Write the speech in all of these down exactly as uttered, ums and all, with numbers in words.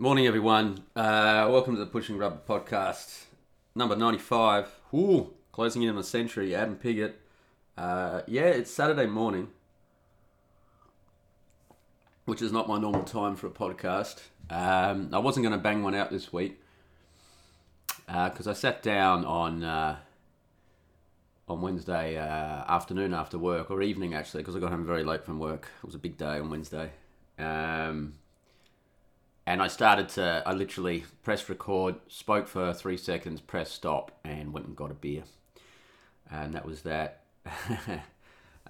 Morning, everyone. Uh, welcome to the Pushing Rubber podcast, number ninety-five. Ooh, closing in on a century. Adam Piggott. Uh, yeah, it's Saturday morning, which is not my normal time for a podcast. Um, I wasn't going to bang one out this week because uh, I sat down on uh, on Wednesday uh, afternoon after work, or evening actually, because I got home very late from work. It was a big day on Wednesday. Um... And I started to, I literally pressed record, spoke for three seconds, pressed stop, and went and got a beer. And that was that.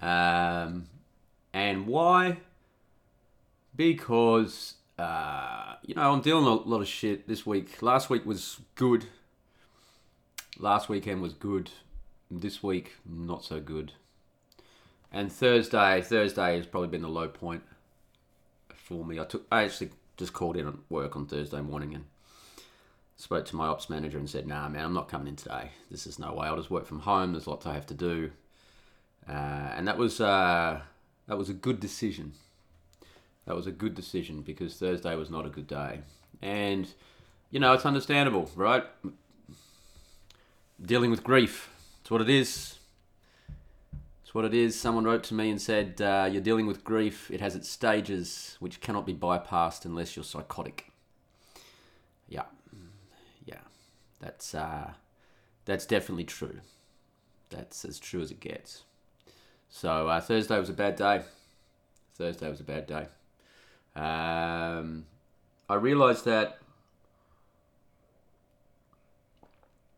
um, and why? Because, uh, you know, I'm dealing with a lot of shit this week. Last week was good. Last weekend was good. This week, not so good. And Thursday, Thursday has probably been the low point for me. I took, I actually... just called in at work on Thursday morning and spoke to my ops manager and said, nah, man, I'm not coming in today. This is no way. I'll just work from home. There's lots I have to do. Uh, and that was uh, that was a good decision. That was a good decision because Thursday was not a good day. And, you know, it's understandable, right? Dealing with grief. It's what it is. It's what it is. Someone wrote to me and said, uh, you're dealing with grief. It has its stages, which cannot be bypassed unless you're psychotic. Yeah. Yeah. That's uh, that's definitely true. That's as true as it gets. So uh, Thursday was a bad day. Thursday was a bad day. Um, I realised that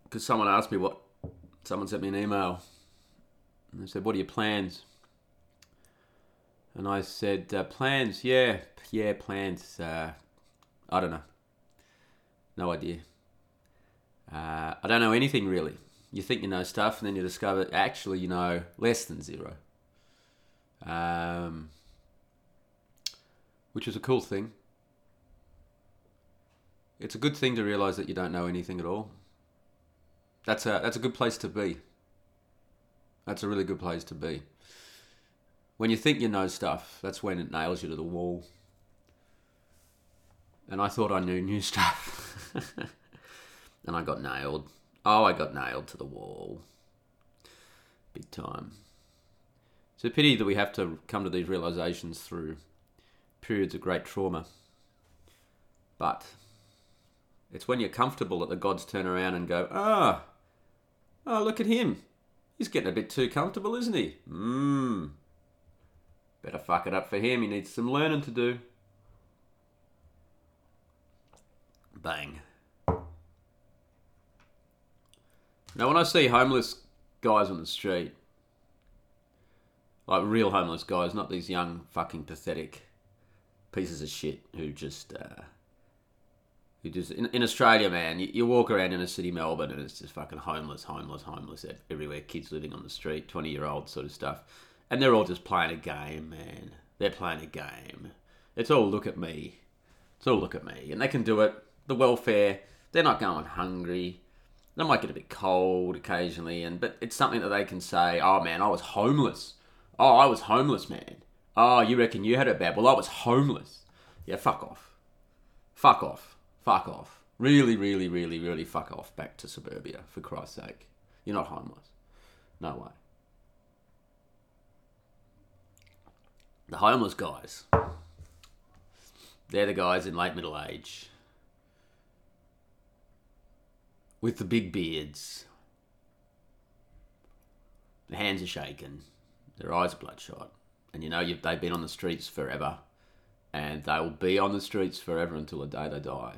because someone asked me what... Someone sent me an email. And they said, what are your plans? And I said, uh, plans, yeah, yeah, plans. Uh, I don't know. No idea. Uh, I don't know anything, really. You think you know stuff, and then you discover, actually, you know, less than zero. Um, which is a cool thing. It's a good thing to realise that you don't know anything at all. That's a, that's a good place to be. That's a really good place to be. When you think you know stuff, that's when it nails you to the wall. And I thought I knew new stuff. And I got nailed. Oh, I got nailed to the wall. Big time. It's a pity that we have to come to these realizations through periods of great trauma. But it's when you're comfortable that the gods turn around and go, ah, oh, oh, look at him. He's getting a bit too comfortable, isn't he? Mmm. Better fuck it up for him. He needs some learning to do. Bang. Now, when I see homeless guys on the street, like real homeless guys, not these young fucking pathetic pieces of shit who just, uh, who just, in, in Australia, man, you, you walk around in a city, Melbourne, and it's just fucking homeless, homeless, homeless everywhere. Kids living on the street, twenty-year-old sort of stuff. And they're all just playing a game, man. They're playing a game. It's all look at me. It's all look at me. And they can do it. The welfare, they're not going hungry. They might get a bit cold occasionally, and but it's something that they can say, oh, man, I was homeless. Oh, I was homeless, man. Oh, you reckon you had it bad? Well, I was homeless. Yeah, fuck off. Fuck off. Fuck off. Really, really, really, really fuck off back to suburbia, for Christ's sake. You're not homeless. No way. The homeless guys. They're the guys in late middle age. With the big beards. Their hands are shaking. Their eyes are bloodshot. And you know you've, they've been on the streets forever. And they will be on the streets forever until the day they die.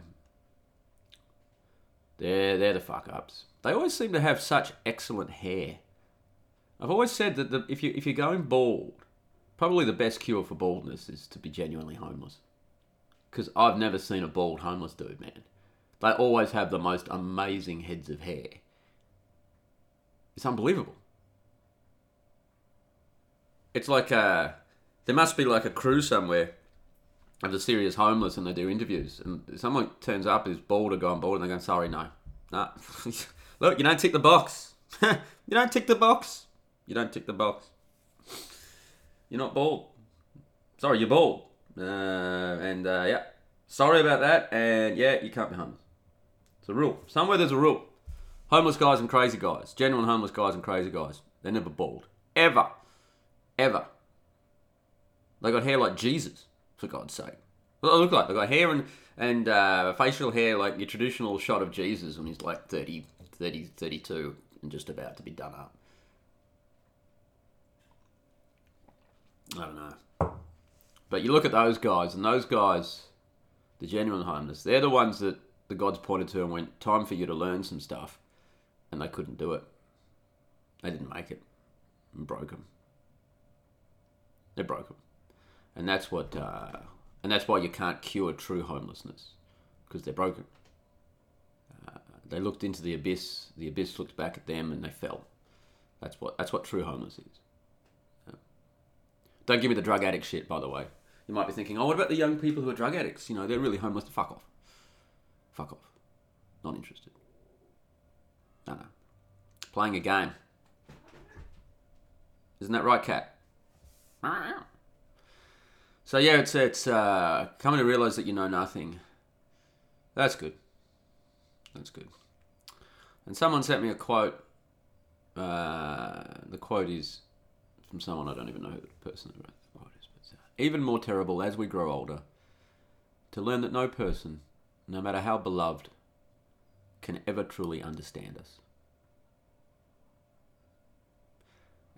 They're, they're the fuck-ups. They always seem to have such excellent hair. I've always said that the, if you, if you're going bald, probably the best cure for baldness is to be genuinely homeless. Because I've never seen a bald homeless dude, man. They always have the most amazing heads of hair. It's unbelievable. It's like a... There must be like a crew somewhere of the serious homeless, and they do interviews. And someone turns up who's bald or gone bald, and they go, sorry, no. no. Look, you don't tick the box. you don't tick the box. You don't tick the box. You're not bald. Sorry, you're bald. Uh, and, uh, yeah, Sorry about that, and yeah, you can't be homeless. It's a rule. Somewhere there's a rule. Homeless guys and crazy guys. Genuine homeless guys and crazy guys. They're never bald. Ever. Ever. They got hair like Jesus, for God's sake. What do they look like? They got hair and, and uh, facial hair like your traditional shot of Jesus when he's like thirty, thirty, thirty-two and just about to be done up. I don't know. But you look at those guys, and those guys, the genuine homeless, they're the ones that the gods pointed to and went, time for you to learn some stuff. And they couldn't do it. They didn't make it. And broke them. They broke them. And that's what, uh, and that's why you can't cure true homelessness. Because they're broken. Uh, they looked into the abyss. The abyss looked back at them and they fell. That's what, that's what true homeless is. Don't give me the drug addict shit, by the way. You might be thinking, oh, what about the young people who are drug addicts? You know, they're really homeless. Fuck off. Fuck off. Not interested. No, no. Playing a game. Isn't that right, Cat? So, yeah, it's it's uh, coming to realise that you know nothing. That's good. That's good. And someone sent me a quote. Uh, the quote is... from someone I don't even know who the person who wrote the quote is. But even more terrible as we grow older, to learn that no person, no matter how beloved, can ever truly understand us.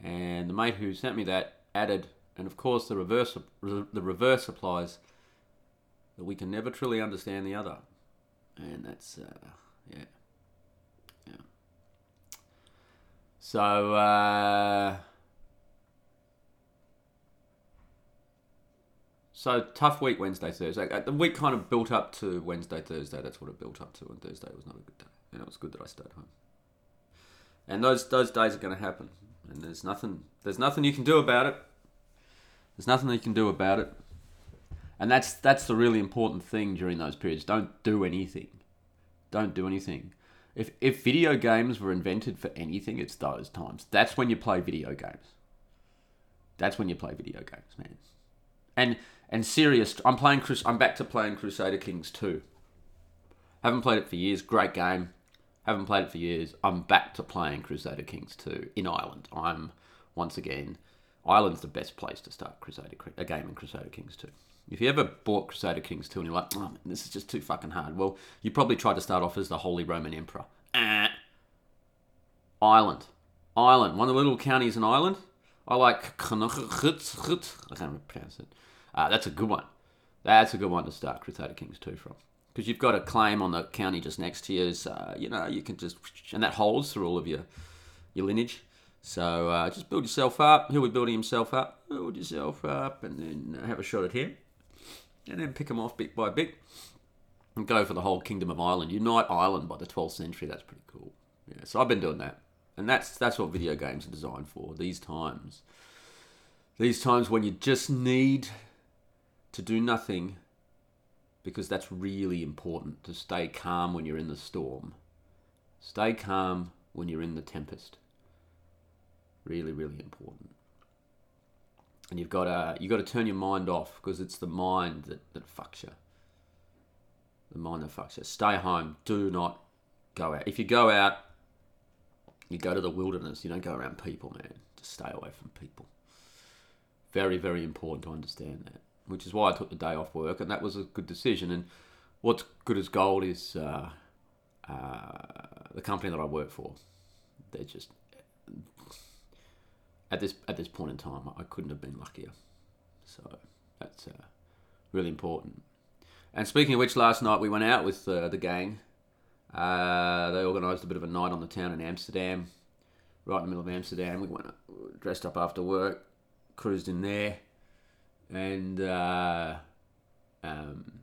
And the mate who sent me that added, and of course the reverse, the reverse applies, that we can never truly understand the other. And that's, uh, yeah. Yeah. So, uh... So, tough week Wednesday, Thursday. The week kind of built up to Wednesday, Thursday. That's what it built up to, and Thursday was not a good day. And it was good that I stayed home. And those those days are going to happen. And there's nothing there's nothing you can do about it. There's nothing you can do about it. And that's that's the really important thing during those periods. Don't do anything. Don't do anything. If if video games were invented for anything, it's those times. That's when you play video games. That's when you play video games, man. And and serious, I'm playing. I'm back to playing Crusader Kings two. Haven't played it for years. Great game. Haven't played it for years. I'm back to playing Crusader Kings two in Ireland. I'm once again, Ireland's the best place to start Crusader a game in Crusader Kings two. If you ever bought Crusader Kings two and you're like, oh, man, this is just too fucking hard. Well, you probably tried to start off as the Holy Roman Emperor. Eh. Ireland, Ireland, one of the little counties in Ireland. I like. I can't even pronounce it. Uh, that's a good one. That's a good one to start Crusader Kings two from. Because you've got a claim on the county just next to you. So, you know, you can just... And that holds through all of your your lineage. So, uh, just build yourself up. Who would building himself up? Build yourself up and then have a shot at him. And then pick them off bit by bit. And go for the whole Kingdom of Ireland. Unite Ireland by the twelfth century. That's pretty cool. Yeah, so I've been doing that. And that's that's what video games are designed for. These times. These times when you just need... to do nothing, because that's really important, to stay calm when you're in the storm. Stay calm when you're in the tempest. Really, really important. And you've got to, you've got to turn your mind off, because it's the mind that, that fucks you. The mind that fucks you. Stay home. Do not go out. If you go out, you go to the wilderness. You don't go around people, man. Just stay away from people. Very, very important to understand that. Which is why I took the day off work, and that was a good decision. And what's good as gold is uh, uh, the company that I work for. They're just at this at this point in time, I couldn't have been luckier. So that's uh, really important. And speaking of which, last night we went out with uh, the gang. Uh, they organised a bit of a night on the town in Amsterdam, right in the middle of Amsterdam. We went dressed up after work, cruised in there. And, uh, um,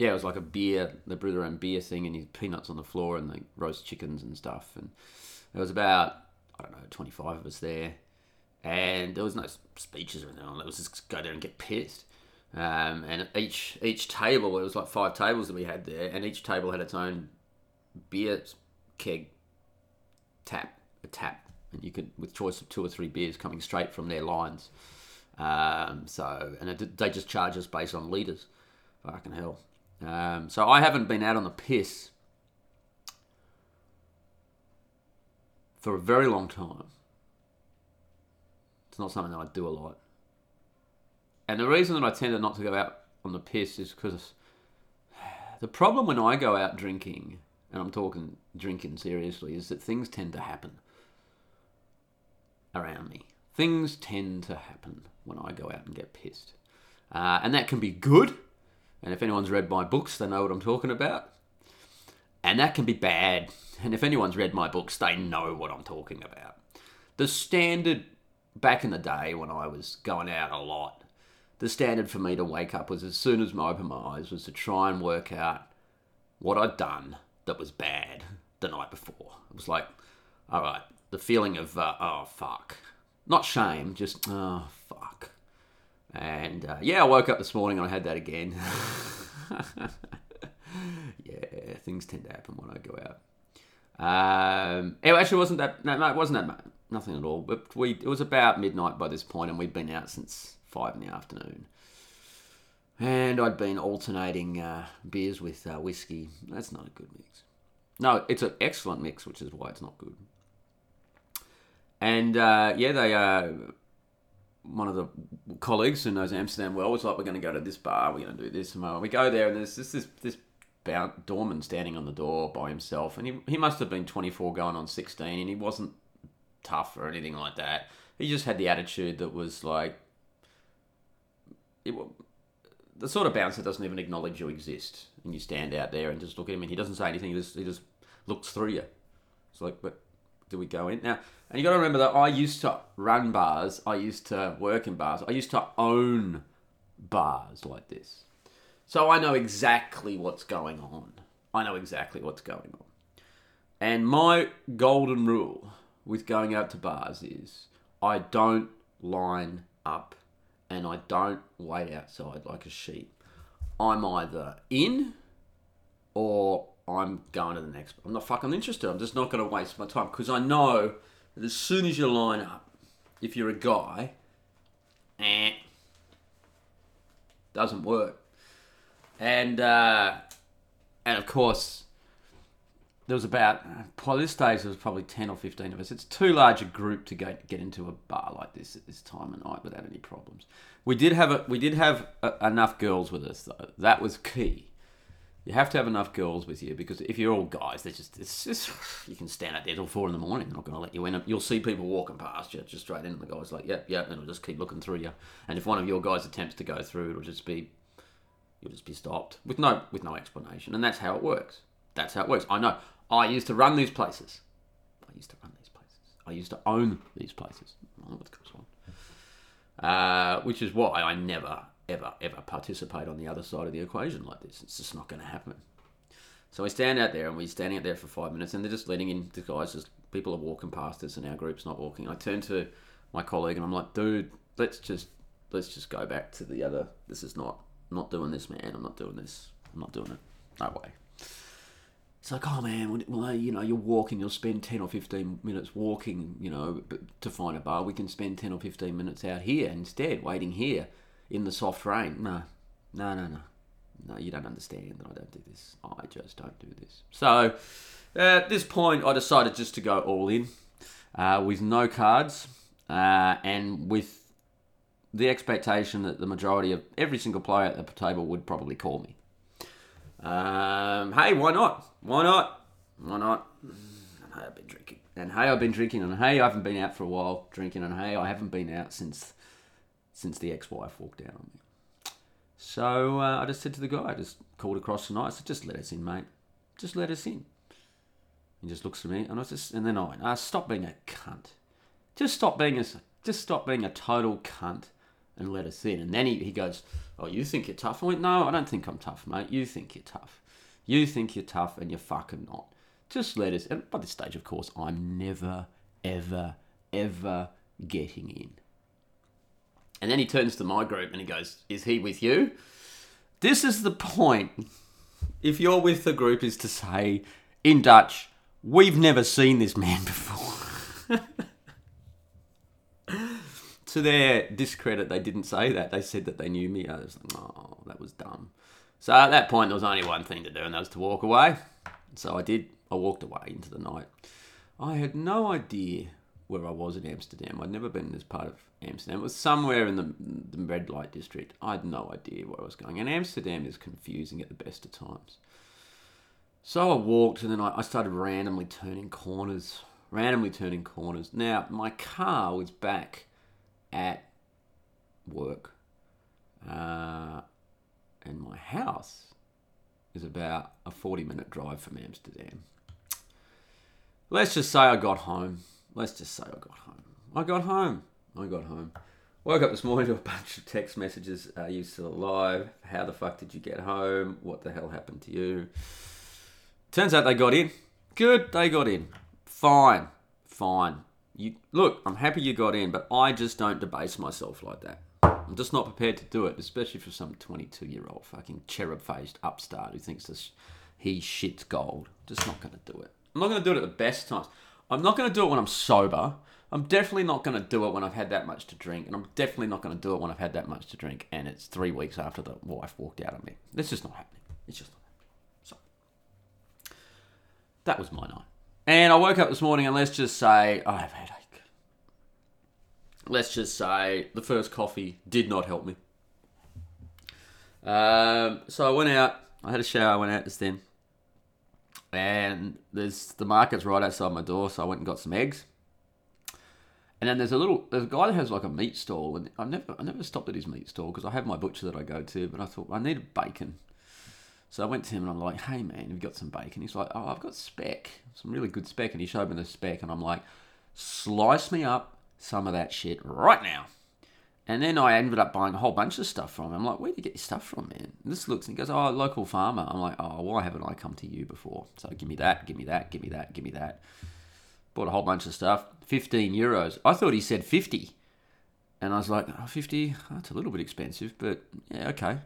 yeah, it was like a beer, they brewed their own beer thing, and you had peanuts on the floor and they roast chickens and stuff. And there was about, I don't know, twenty-five of us there. And there was no speeches or anything. It was just go there and get pissed. Um, and each, each table, it was like five tables that we had there. And each table had its own beer keg tap, a tap. And you could, with choice of two or three beers coming straight from their lines. Um, so, and it, they just charge us based on litres. Fucking hell. Um, so I haven't been out on the piss for a very long time. It's not something that I do a lot. And the reason that I tend not to go out on the piss is because the problem when I go out drinking, and I'm talking drinking seriously, is that things tend to happen around me. Things tend to happen when I go out and get pissed. Uh, and that can be good. And if anyone's read my books, they know what I'm talking about. And that can be bad. And if anyone's read my books, they know what I'm talking about. The standard back in the day when I was going out a lot, the standard for me to wake up was, as soon as I opened my eyes, was to try and work out what I'd done that was bad the night before. It was like, all right, the feeling of, uh, oh, fuck. Not shame, just, oh, fuck. And, uh, yeah, I woke up this morning and I had that again. Yeah, things tend to happen when I go out. Um, it actually wasn't that, no, no, it wasn't that much, nothing at all. But we, it was about midnight by this point, and we'd been out since five in the afternoon. And I'd been alternating uh, beers with uh, whiskey. That's not a good mix. No, it's an excellent mix, which is why it's not good. And, uh, yeah, they, uh, one of the colleagues who knows Amsterdam well was like, we're going to go to this bar, we're going to do this. And we go there, and there's this this, this doorman standing on the door by himself. And he, he must have been twenty-four going on sixteen, and he wasn't tough or anything like that. He just had the attitude that was like... It, the sort of bouncer doesn't even acknowledge you exist, and you stand out there and just look at him, and he doesn't say anything. He just he just looks through you. It's like, but do we go in now? And you got to remember that I used to run bars, I used to work in bars, I used to own bars like this, so I know exactly what's going on. I know exactly what's going on. And my golden rule with going out to bars is I don't line up. And I don't wait outside like a sheep. I'm either in or I'm going to the next. I'm not fucking interested. I'm just not going to waste my time. Because I know that as soon as you line up, if you're a guy, eh, doesn't work. And, uh, and of course, there was about, by this stage, there was probably ten or fifteen of us. It's too large a group to go get into a bar like this at this time of night without any problems. We did have a, we did have a, enough girls with us, though. That was key. You have to have enough girls with you, because if you're all guys, they're just, it's just, you can stand out there till four in the morning. They're not going to let you in. You'll see people walking past you just straight in, and the guy's like, yep, yep, and it'll just keep looking through you. And if one of your guys attempts to go through, it'll just be, you'll just be stopped with no, with no explanation. And that's how it works. That's how it works. I know. I used to run these places. I used to run these places. I used to own these places. I don't know what goes on. Uh, which is why I never, ever, ever participate on the other side of the equation like this. It's just not going to happen. So we stand out there, and we're standing out there for five minutes, and they're just letting in the guys. Just people are walking past us, and our group's not walking. I turn to my colleague, and I'm like, "Dude, let's just let's just go back to the other. This is not I'm not doing this, man. I'm not doing this. I'm not doing it. No way." It's like, oh man, well, you know, you're walking, you'll spend ten or fifteen minutes walking, you know, to find a bar. We can spend ten or fifteen minutes out here instead, waiting here in the soft rain. No, no, no, no. No, you don't understand that I don't do this. I just don't do this. So at this point, I decided just to go all in uh, with no cards uh, and with the expectation that the majority of every single player at the table would probably call me. Um, hey, why not? Why not? Why not? And hey, I've been drinking. And hey, I've been drinking. And hey, I haven't been out for a while drinking. And hey, I haven't been out since since the ex-wife walked down on me. So uh, I just said to the guy, I just called across tonight. I said, just let us in, mate. Just let us in. He just looks at me, and I just and then I went, ah, stop being a cunt. Just stop being a just stop being a total cunt. And let us in. And then he, he goes, oh, you think you're tough? I went, no, I don't think I'm tough, mate. You think you're tough. You think you're tough, and you're fucking not. Just let us... And by this stage, of course, I'm never, ever, ever getting in. And then he turns to my group and he goes, is he with you? This is the point. If you're with the group, is to say, in Dutch, we've never seen this man before. To their discredit, they didn't say that. They said that they knew me. I was like, oh, that was dumb. So at that point, there was only one thing to do, and that was to walk away. So I did. I walked away into the night. I had no idea where I was in Amsterdam. I'd never been in this part of Amsterdam. It was somewhere in the, the red light district. I had no idea where I was going. And Amsterdam is confusing at the best of times. So I walked, and then I, I started randomly turning corners. Randomly turning corners. Now, my car was back at work. Uh... And my house is about a forty-minute drive from Amsterdam. Let's just say I got home. Let's just say I got home. I got home. I got home. Woke up this morning to a bunch of text messages. Are you still alive? How the fuck did you get home? What the hell happened to you? Turns out they got in. Good, they got in. Fine. Fine. You look, I'm happy you got in, but I just don't debase myself like that. I'm just not prepared to do it, especially for some twenty-two-year-old fucking cherub-faced upstart who thinks this, he shits gold. Just not going to do it. I'm not going to do it at the best times. I'm not going to do it when I'm sober. I'm definitely not going to do it when I've had that much to drink, and I'm definitely not going to do it when I've had that much to drink, and it's three weeks after the wife walked out on me. It's just not happening. It's just not happening. So, that was my night. And I woke up this morning, and let's just say I have a headache. Let's just say the first coffee did not help me. Um, so I went out. I had a shower. I went out just then. And there's the market's right outside my door. So I went and got some eggs. And then there's a little... There's a guy that has like a meat stall. And I never I never stopped at his meat stall because I have my butcher that I go to. But I thought, I need a bacon. So I went to him and I'm like, hey man, have you got some bacon? He's like, oh, I've got speck. Some really good speck. And he showed me the speck. And I'm like, slice me up some of that shit right now. And then I ended up buying a whole bunch of stuff from him. I'm like, where do you get your stuff from, man? And this looks, and he goes, oh, local farmer. I'm like, oh, why haven't I come to you before? So give me that, give me that, give me that, give me that. Bought a whole bunch of stuff. fifteen euros. I thought he said fifty. And I was like, oh, fifty? Oh, it's a little bit expensive, but yeah, okay.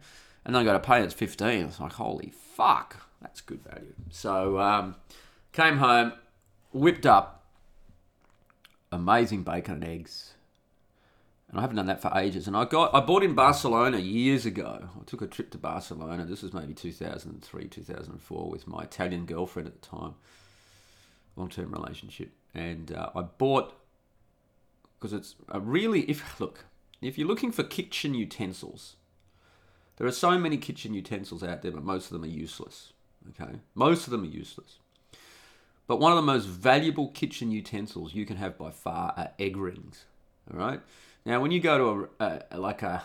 And then I got to pay, it's fifteen. I was like, holy fuck, that's good value. So um, came home, whipped up amazing bacon and eggs. And I haven't done that for ages. And I got, I bought in Barcelona years ago. I took a trip to Barcelona. This was maybe two thousand three, two thousand four with my Italian girlfriend at the time. Long-term relationship. And uh, I bought, because it's a really, if, look, if you're looking for kitchen utensils, there are so many kitchen utensils out there, but most of them are useless. Okay? Most of them are useless. But one of the most valuable kitchen utensils you can have by far are egg rings, all right? Now, when you go to a, a like a,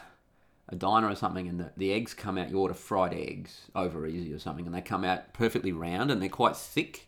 a diner or something and the, the eggs come out, you order fried eggs over easy or something, and they come out perfectly round and they're quite thick.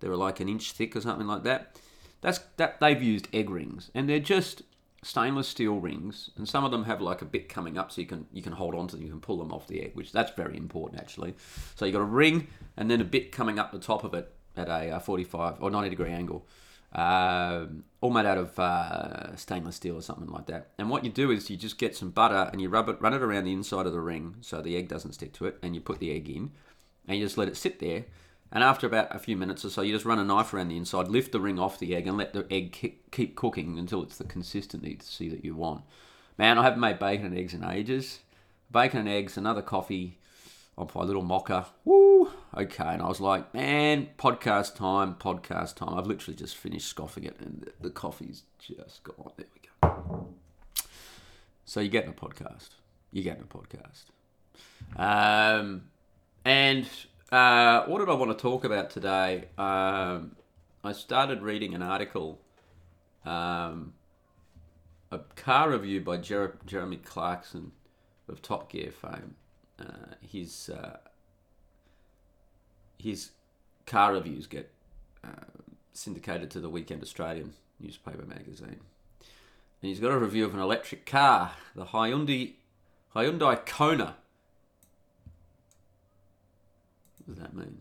They're like an inch thick or something like that. That's that they've used egg rings, and they're just stainless steel rings, and some of them have like a bit coming up so you can you can hold on to them, you can pull them off the egg, which that's very important actually. So you've got a ring and then a bit coming up the top of it, at a forty-five or ninety degree angle, um, all made out of uh, stainless steel or something like that. And what you do is you just get some butter and you rub it, run it around the inside of the ring so the egg doesn't stick to it, and you put the egg in and you just let it sit there. And after about a few minutes or so, you just run a knife around the inside, lift the ring off the egg and let the egg keep cooking until it's the consistency that you want. Man, I haven't made bacon and eggs in ages. Bacon and eggs, another coffee, I'll buy a little mocha. Woo! Okay, and I was like, man, podcast time, podcast time. I've literally just finished scoffing it, and the coffee's just gone. There we go. So you're getting a podcast. You're getting a podcast. Um, and uh, what did I want to talk about today? Um, I started reading an article, um, a car review by Jer- Jeremy Clarkson of Top Gear fame. Uh, his uh, his car reviews get uh, syndicated to the Weekend Australian newspaper magazine, and he's got a review of an electric car, the Hyundai Hyundai Kona. What does that mean?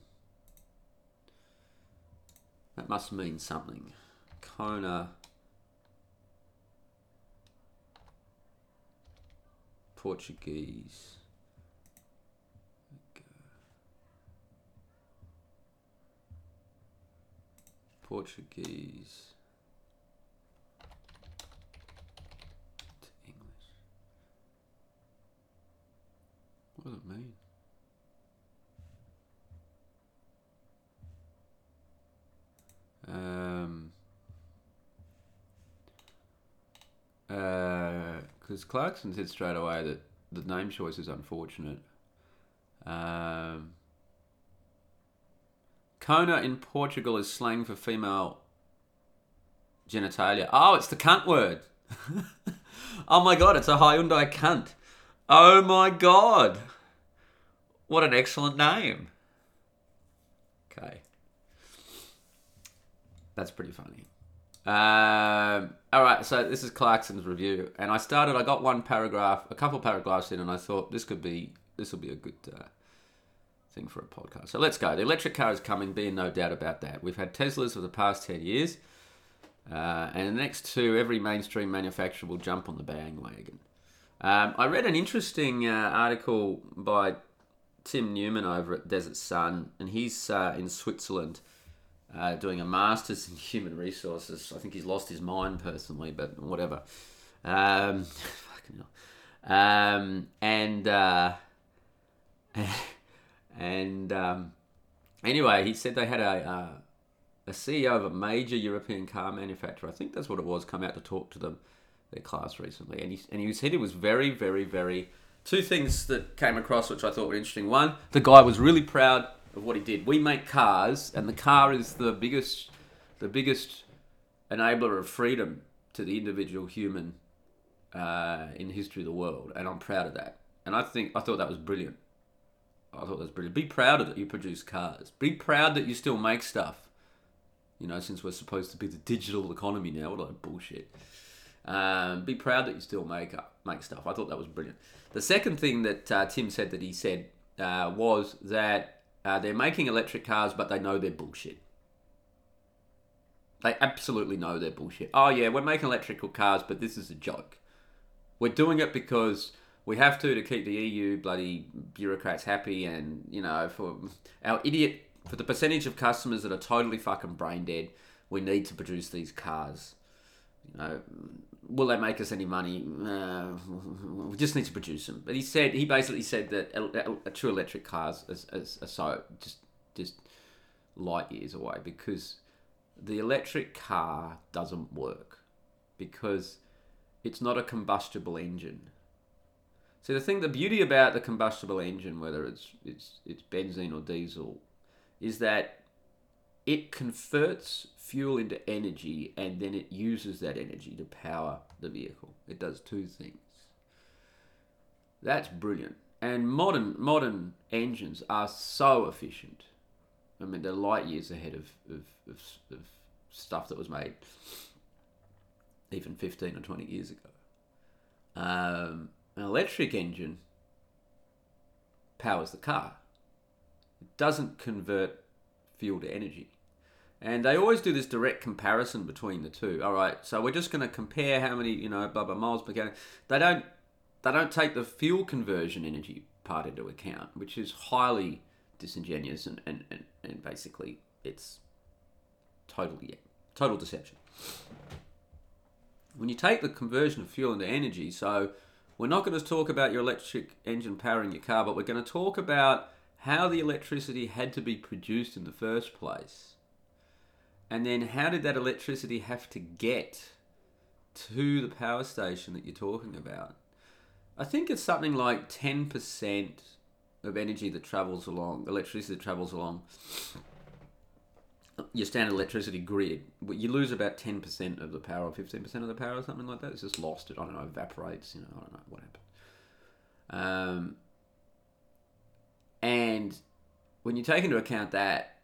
That must mean something. Kona, Portuguese. Portuguese to English. What does it mean? because Clarkson said straight away that the name choice is unfortunate. Um, Kona in Portugal is slang for female genitalia. Oh, it's the cunt word. Oh my God, it's a Hyundai cunt. Oh my God. What an excellent name. Okay. That's pretty funny. Um, all right, so this is Clarkson's review. And I started, I got one paragraph, a couple paragraphs in, and I thought this could be, this will be a good uh, thing for a podcast. So let's go. The electric car is coming, be in no doubt about that. We've had Teslas for the past ten years. Uh, and in the next two, every mainstream manufacturer will jump on the bandwagon. Um, I read an interesting uh, article by Tim Newman over at Desert Sun, and he's uh, in Switzerland uh, doing a master's in human resources. I think he's lost his mind personally, but whatever. Um, fucking hell. Um, and uh, and um, anyway, he said they had a... Uh, a C E O of a major European car manufacturer, I think that's what it was, come out to talk to them, their class recently. And he, and he said it was very, very, very... Two things that came across which I thought were interesting. One, the guy was really proud of what he did. We make cars, and the car is the biggest, the biggest enabler of freedom to the individual human uh, in the history of the world. And I'm proud of that. And I think I thought that was brilliant. I thought that was brilliant. Be proud that you produce cars. Be proud that you still make stuff. You know, since we're supposed to be the digital economy now, what a lot of bullshit. Um, be proud that you still make up, make stuff. I thought that was brilliant. The second thing that uh, Tim said that he said uh, was that uh, they're making electric cars, but they know they're bullshit. They absolutely know they're bullshit. Oh yeah, we're making electrical cars, but this is a joke. We're doing it because we have to to keep the E U bloody bureaucrats happy, and you know, for our idiot. For the percentage of customers that are totally fucking brain dead, we need to produce these cars. You know, will they make us any money? Uh, we just need to produce them. But he said, he basically said that el- el- true electric cars are, are, are so just just light years away because the electric car doesn't work because it's not a combustible engine. So the thing, the beauty about the combustible engine, whether it's it's it's benzene or diesel, is that it converts fuel into energy and then it uses that energy to power the vehicle. It does two things. That's brilliant. And modern modern engines are so efficient. I mean, they're light years ahead of, of, of, of stuff that was made even fifteen or twenty years ago. Um, an electric engine powers the car. It doesn't convert fuel to energy. And they always do this direct comparison between the two. All right, so we're just going to compare how many, you know, blah, blah, miles per gallon. They don't, they don't take the fuel conversion energy part into account, which is highly disingenuous and, and, and, and basically it's total, yeah, total deception. When you take the conversion of fuel into energy, so we're not going to talk about your electric engine powering your car, but we're going to talk about how the electricity had to be produced in the first place. And then how did that electricity have to get to the power station that you're talking about? I think it's something like ten percent of energy that travels along, electricity that travels along your standard electricity grid. You lose about ten percent of the power or fifteen percent of the power or something like that. It's just lost. It, I don't know, evaporates. You know, I don't know what happened. Um... And when you take into account that,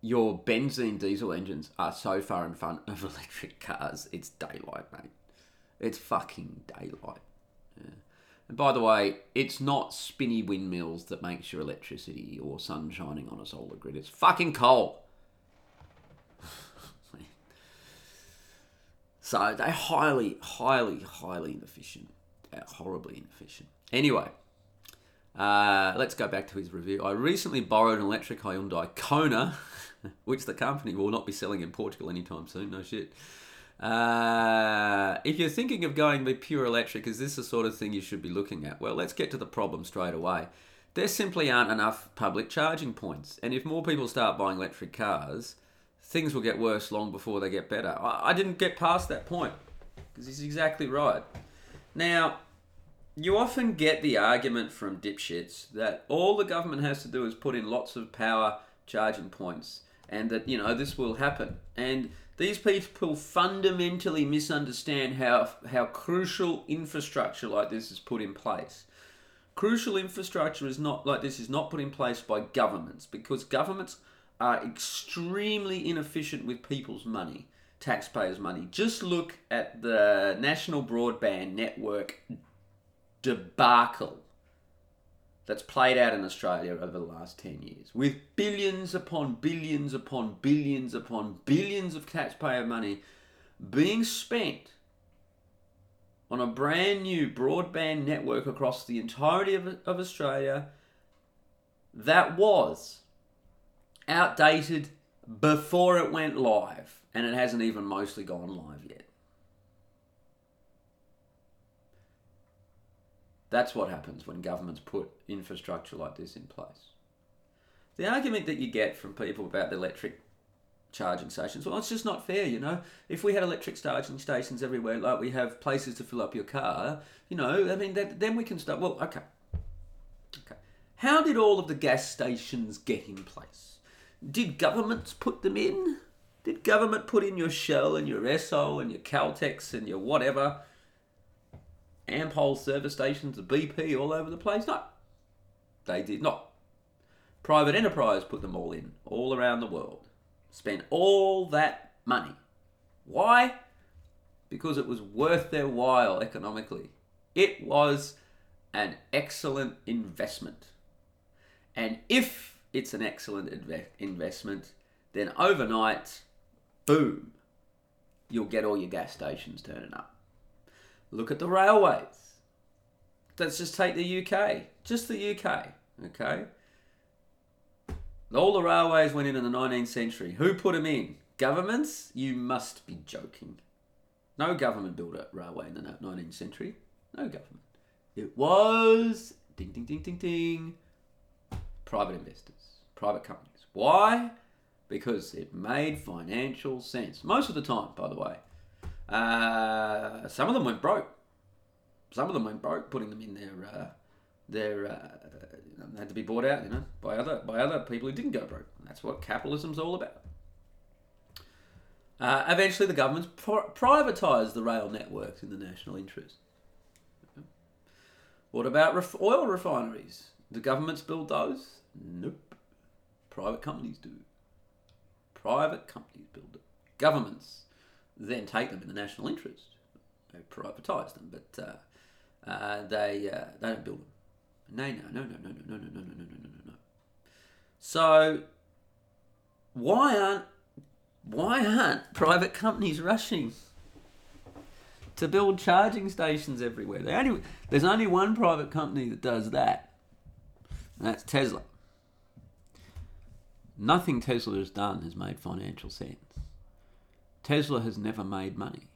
your benzene diesel engines are so far in front of electric cars, it's daylight, mate. It's fucking daylight. Yeah. And by the way, it's not spinny windmills that makes your electricity or sun shining on a solar grid. It's fucking coal. So they're highly, highly, highly inefficient. They're horribly inefficient. Anyway. Uh, let's go back to his review. I recently borrowed an electric Hyundai Kona, which the company will not be selling in Portugal anytime soon, no shit. Uh, if you're thinking of going with pure electric, is this the sort of thing you should be looking at? Well, let's get to the problem straight away. There simply aren't enough public charging points. And if more people start buying electric cars, things will get worse long before they get better. I, I didn't get past that point, because he's exactly right. Now, you often get the argument from dipshits that all the government has to do is put in lots of power charging points and that, you know, this will happen. And these people fundamentally misunderstand how, how crucial infrastructure like this is put in place. Crucial infrastructure is not like this is not put in place by governments, because governments are extremely inefficient with people's money, taxpayers' money. Just look at the national broadband network debacle that's played out in Australia over the last ten years, with billions upon billions upon billions upon billions of taxpayer money being spent on a brand new broadband network across the entirety of, of Australia that was outdated before it went live, and it hasn't even mostly gone live yet. That's what happens when governments put infrastructure like this in place. The argument that you get from people about the electric charging stations, well, it's just not fair, you know. If we had electric charging stations everywhere, like we have places to fill up your car, you know, I mean, that, then we can start, well, okay. okay. How did all of the gas stations get in place? Did governments put them in? Did government put in your Shell and your Esso and your Caltex and your whatever, Ampol service stations, the B P all over the place? No, they did not. Private enterprise put them all in, all around the world. Spent all that money. Why? Because it was worth their while economically. It was an excellent investment. And if it's an excellent inve- investment, then overnight, boom, you'll get all your gas stations turning up. Look at the railways. Let's just take the U K. Just the U K, okay? All the railways went in in the nineteenth century. Who put them in? Governments? You must be joking. No government built a railway in the nineteenth century. No government. It was, ding, ding, ding, ding, ding, private investors, private companies. Why? Because it made financial sense. Most of the time, by the way. Uh, some of them went broke. Some of them went broke putting them in their... Uh, They're uh, they had to be bought out, you know, by other by other people who didn't go broke. That's what capitalism's all about. Uh, eventually, the governments pr- privatised the rail networks in the national interest. What about ref- oil refineries? Do governments build those? Nope. Private companies do. Private companies build them. Governments then take them in the national interest. They privatise them, but uh, uh, they uh, they don't build them. No, no, no, no, no, no, no, no, no, no, no, no, no, no. So, why aren't why aren't private companies rushing to build charging stations everywhere? They only, there's only one private company that does that, and that's Tesla. Nothing Tesla has done has made financial sense. Tesla has never made money.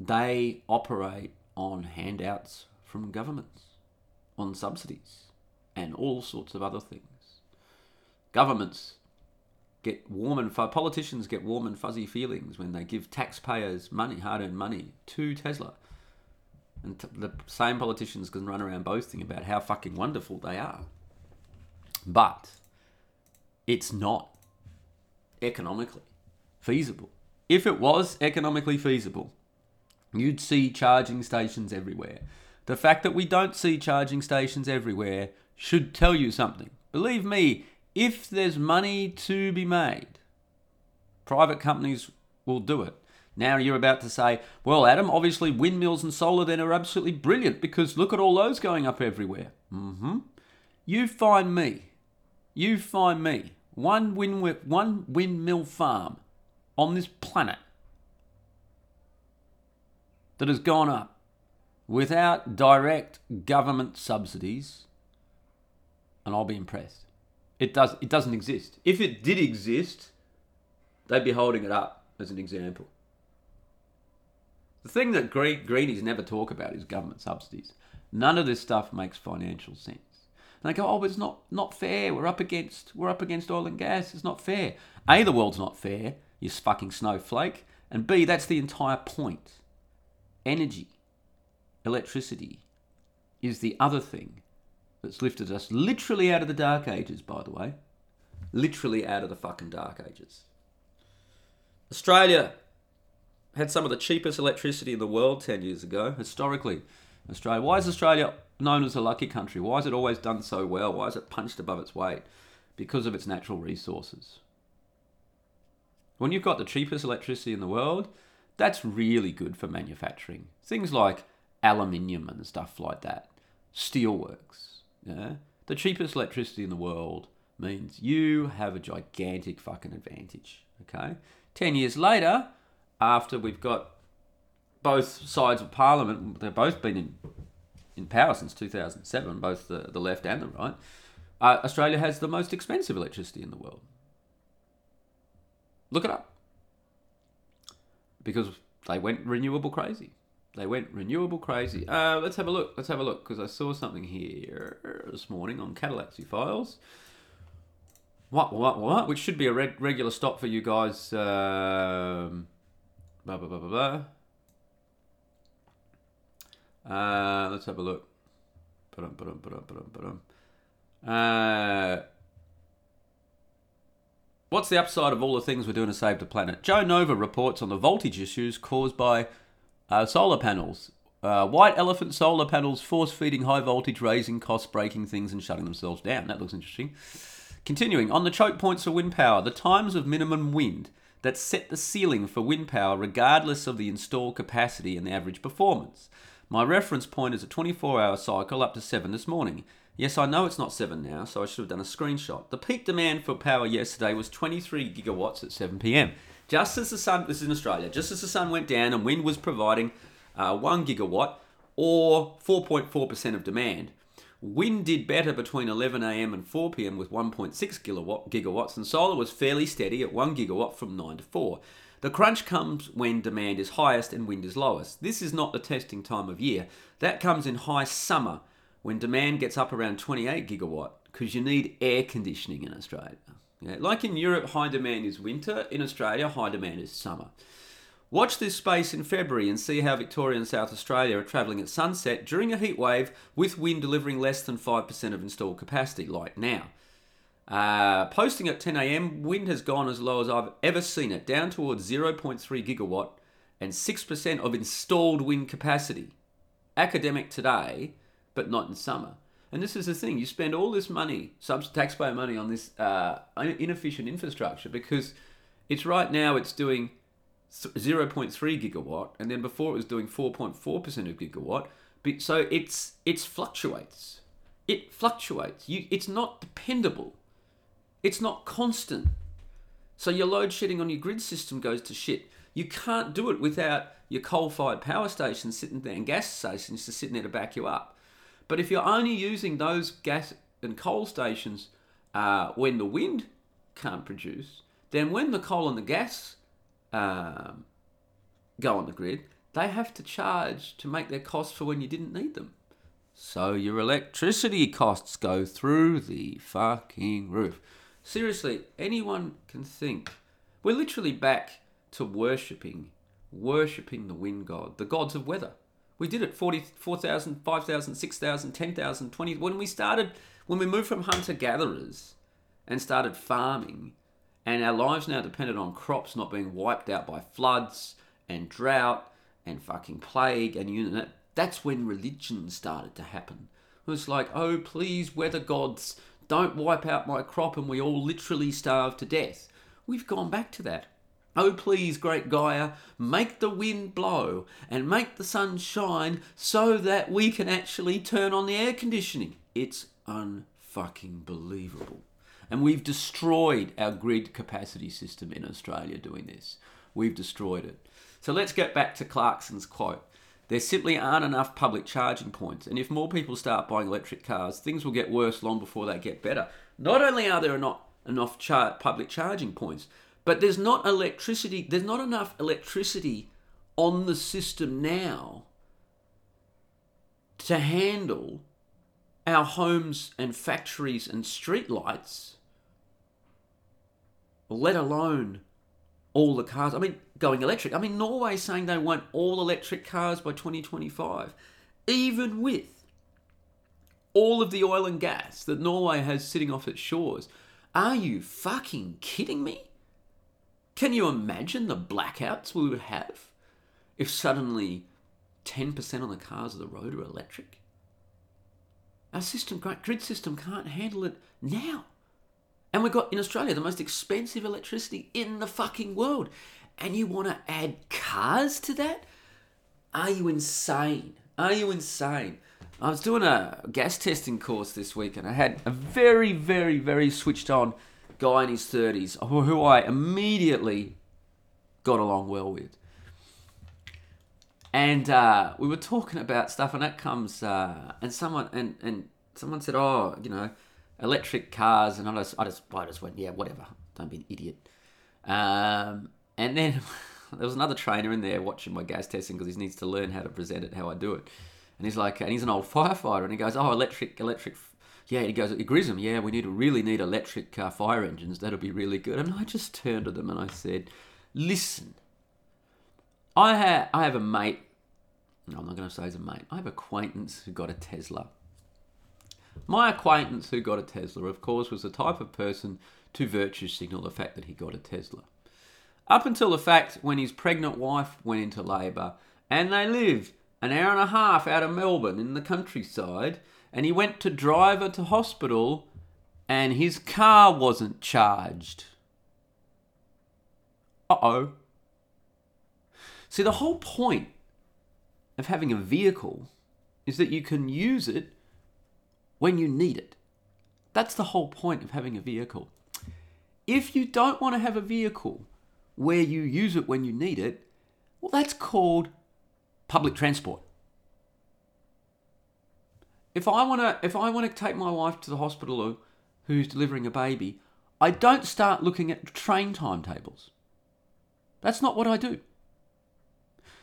They operate on handouts from governments, on subsidies and all sorts of other things. Governments get warm and fuzzy, politicians get warm and fuzzy feelings when they give taxpayers money, hard-earned money, to Tesla. And t- the same politicians can run around boasting about how fucking wonderful they are. But it's not economically feasible. If it was economically feasible, you'd see charging stations everywhere. The fact that we don't see charging stations everywhere should tell you something. Believe me, if there's money to be made, private companies will do it. Now you're about to say, well, Adam, obviously windmills and solar then are absolutely brilliant because look at all those going up everywhere. Mm-hmm. You find me, you find me, one windmill, one windmill farm on this planet that has gone up without direct government subsidies, and I'll be impressed. It does. It doesn't exist. If it did exist, they'd be holding it up as an example. The thing that green, greenies never talk about is government subsidies. None of this stuff makes financial sense. And they go, oh, but it's not, not fair. We're up against we're up against oil and gas. It's not fair. A, the world's not fair, you fucking snowflake. And B, that's the entire point. Energy. electricity is the other thing that's lifted us literally out of the Dark Ages, by the way. Literally out of the fucking Dark Ages. Australia had some of the cheapest electricity in the world ten years ago, historically. Australia. Why is Australia known as a lucky country? Why has it always done so well? Why is it punched above its weight? Because of its natural resources. When you've got the cheapest electricity in the world, that's really good for manufacturing. Things like aluminium and stuff like that. Steelworks. Yeah? The cheapest electricity in the world means you have a gigantic fucking advantage. Okay? Ten years later, after we've got both sides of Parliament, they've both been in, in power since two thousand seven, both the, the left and the right, uh, Australia has the most expensive electricity in the world. Look it up. Because they went renewable crazy. They went renewable crazy. Uh, let's have a look. Let's have a look, because I saw something here this morning on Catalaxy Files. What, what, what? Which should be a reg- regular stop for you guys. Um, blah, blah, blah, blah, blah. Uh, let's have a look. Ba-dum, ba-dum, ba-dum, ba-dum, ba-dum. Uh, what's the upside of all the things we're doing to save the planet? Joe Nova reports on the voltage issues caused by uh, solar panels. Uh, white elephant solar panels force-feeding high voltage, raising costs, breaking things and shutting themselves down. That looks interesting. Continuing, on the choke points of wind power, the times of minimum wind that set the ceiling for wind power regardless of the installed capacity and the average performance. My reference point is a twenty-four hour cycle up to seven this morning. Yes, I know it's not seven now, so I should have done a screenshot. The peak demand for power yesterday was twenty-three gigawatts at seven p.m. Just as the sun, this is in Australia, just as the sun went down and wind was providing uh, one gigawatt or four point four percent of demand. Wind did better between eleven a.m. and four p.m. with one point six gigawatts, and solar was fairly steady at one gigawatt from nine to four. The crunch comes when demand is highest and wind is lowest. This is not the testing time of year. That comes in high summer when demand gets up around twenty-eight gigawatt because you need air conditioning in Australia. Yeah, like in Europe, high demand is winter. In Australia, high demand is summer. Watch this space in February and see how Victoria and South Australia are travelling at sunset during a heatwave with wind delivering less than five percent of installed capacity, like now. Uh, posting at ten a.m, wind has gone as low as I've ever seen it, down towards zero point three gigawatt and six percent of installed wind capacity. Academic today, but not in summer. And this is the thing, you spend all this money, taxpayer money, on this uh, inefficient infrastructure because it's right now it's doing zero point three gigawatt, and then before it was doing four point four percent of gigawatt. So it's it's fluctuates. It fluctuates. You, it's not dependable. It's not constant. So your load shedding on your grid system goes to shit. You can't do it without your coal-fired power stations sitting there and gas stations just sitting there to back you up. But if you're only using those gas and coal stations uh, when the wind can't produce, then when the coal and the gas Um, go on the grid, they have to charge to make their costs for when you didn't need them. So your electricity costs go through the fucking roof. Seriously, anyone can think. We're literally back to worshipping, worshipping the wind god, the gods of weather. We did it forty-four thousand, five thousand, six thousand, ten thousand, twenty. When we started, when we moved from hunter-gatherers and started farming, and our lives now depended on crops not being wiped out by floods and drought and fucking plague. And you know, that's when religion started to happen. It was like, oh, please, weather gods, don't wipe out my crop and we all literally starve to death. We've gone back to that. Oh, please, great Gaia, make the wind blow and make the sun shine so that we can actually turn on the air conditioning. It's unfucking believable. And we've destroyed our grid capacity system in Australia doing this. We've destroyed it. So let's get back to Clarkson's quote. There simply aren't enough public charging points. And if more people start buying electric cars, things will get worse long before they get better. Not only are there not enough char- public charging points, but there's not electricity. There's not enough electricity on the system now to handle our homes and factories and streetlights, let alone all the cars. I mean, going electric. I mean, Norway's saying they want all electric cars by twenty twenty-five. even with all of the oil and gas that Norway has sitting off its shores. Are you fucking kidding me? Can you imagine the blackouts we would have if suddenly ten percent of the cars on the road are electric? Our system, grid system can't handle it now. And we've got, in Australia, the most expensive electricity in the fucking world. And you want to add cars to that? Are you insane? Are you insane? I was doing a gas testing course this week and I had a very, very, very switched on guy in his thirties who I immediately got along well with. And uh, we were talking about stuff, and that comes, uh, and someone, and, and someone said, oh, you know, electric cars, and I just, I just, I just went, yeah, whatever, don't be an idiot. Um, and then there was another trainer in there watching my gas testing because he needs to learn how to present it, how I do it. And he's like, and he's an old firefighter, and he goes, oh, electric, electric, yeah, he goes, Grissom, yeah, we need to really need electric uh, fire engines, that'll be really good. And I just turned to them and I said, listen, I have, I have a mate, no, I'm not going to say he's a mate, I have an acquaintance who got a Tesla. My acquaintance who got a Tesla, of course, was the type of person to virtue signal the fact that he got a Tesla. Up until the fact when his pregnant wife went into labour, and they lived an hour and a half out of Melbourne in the countryside, and he went to drive her to hospital, and his car wasn't charged. Uh-oh. See, the whole point of having a vehicle is that you can use it when you need it. That's the whole point of having a vehicle. If you don't want to have a vehicle where you use it when you need it, well, that's called public transport. If I want to, if I want to take my wife to the hospital who's delivering a baby, I don't start looking at train timetables. That's not what I do.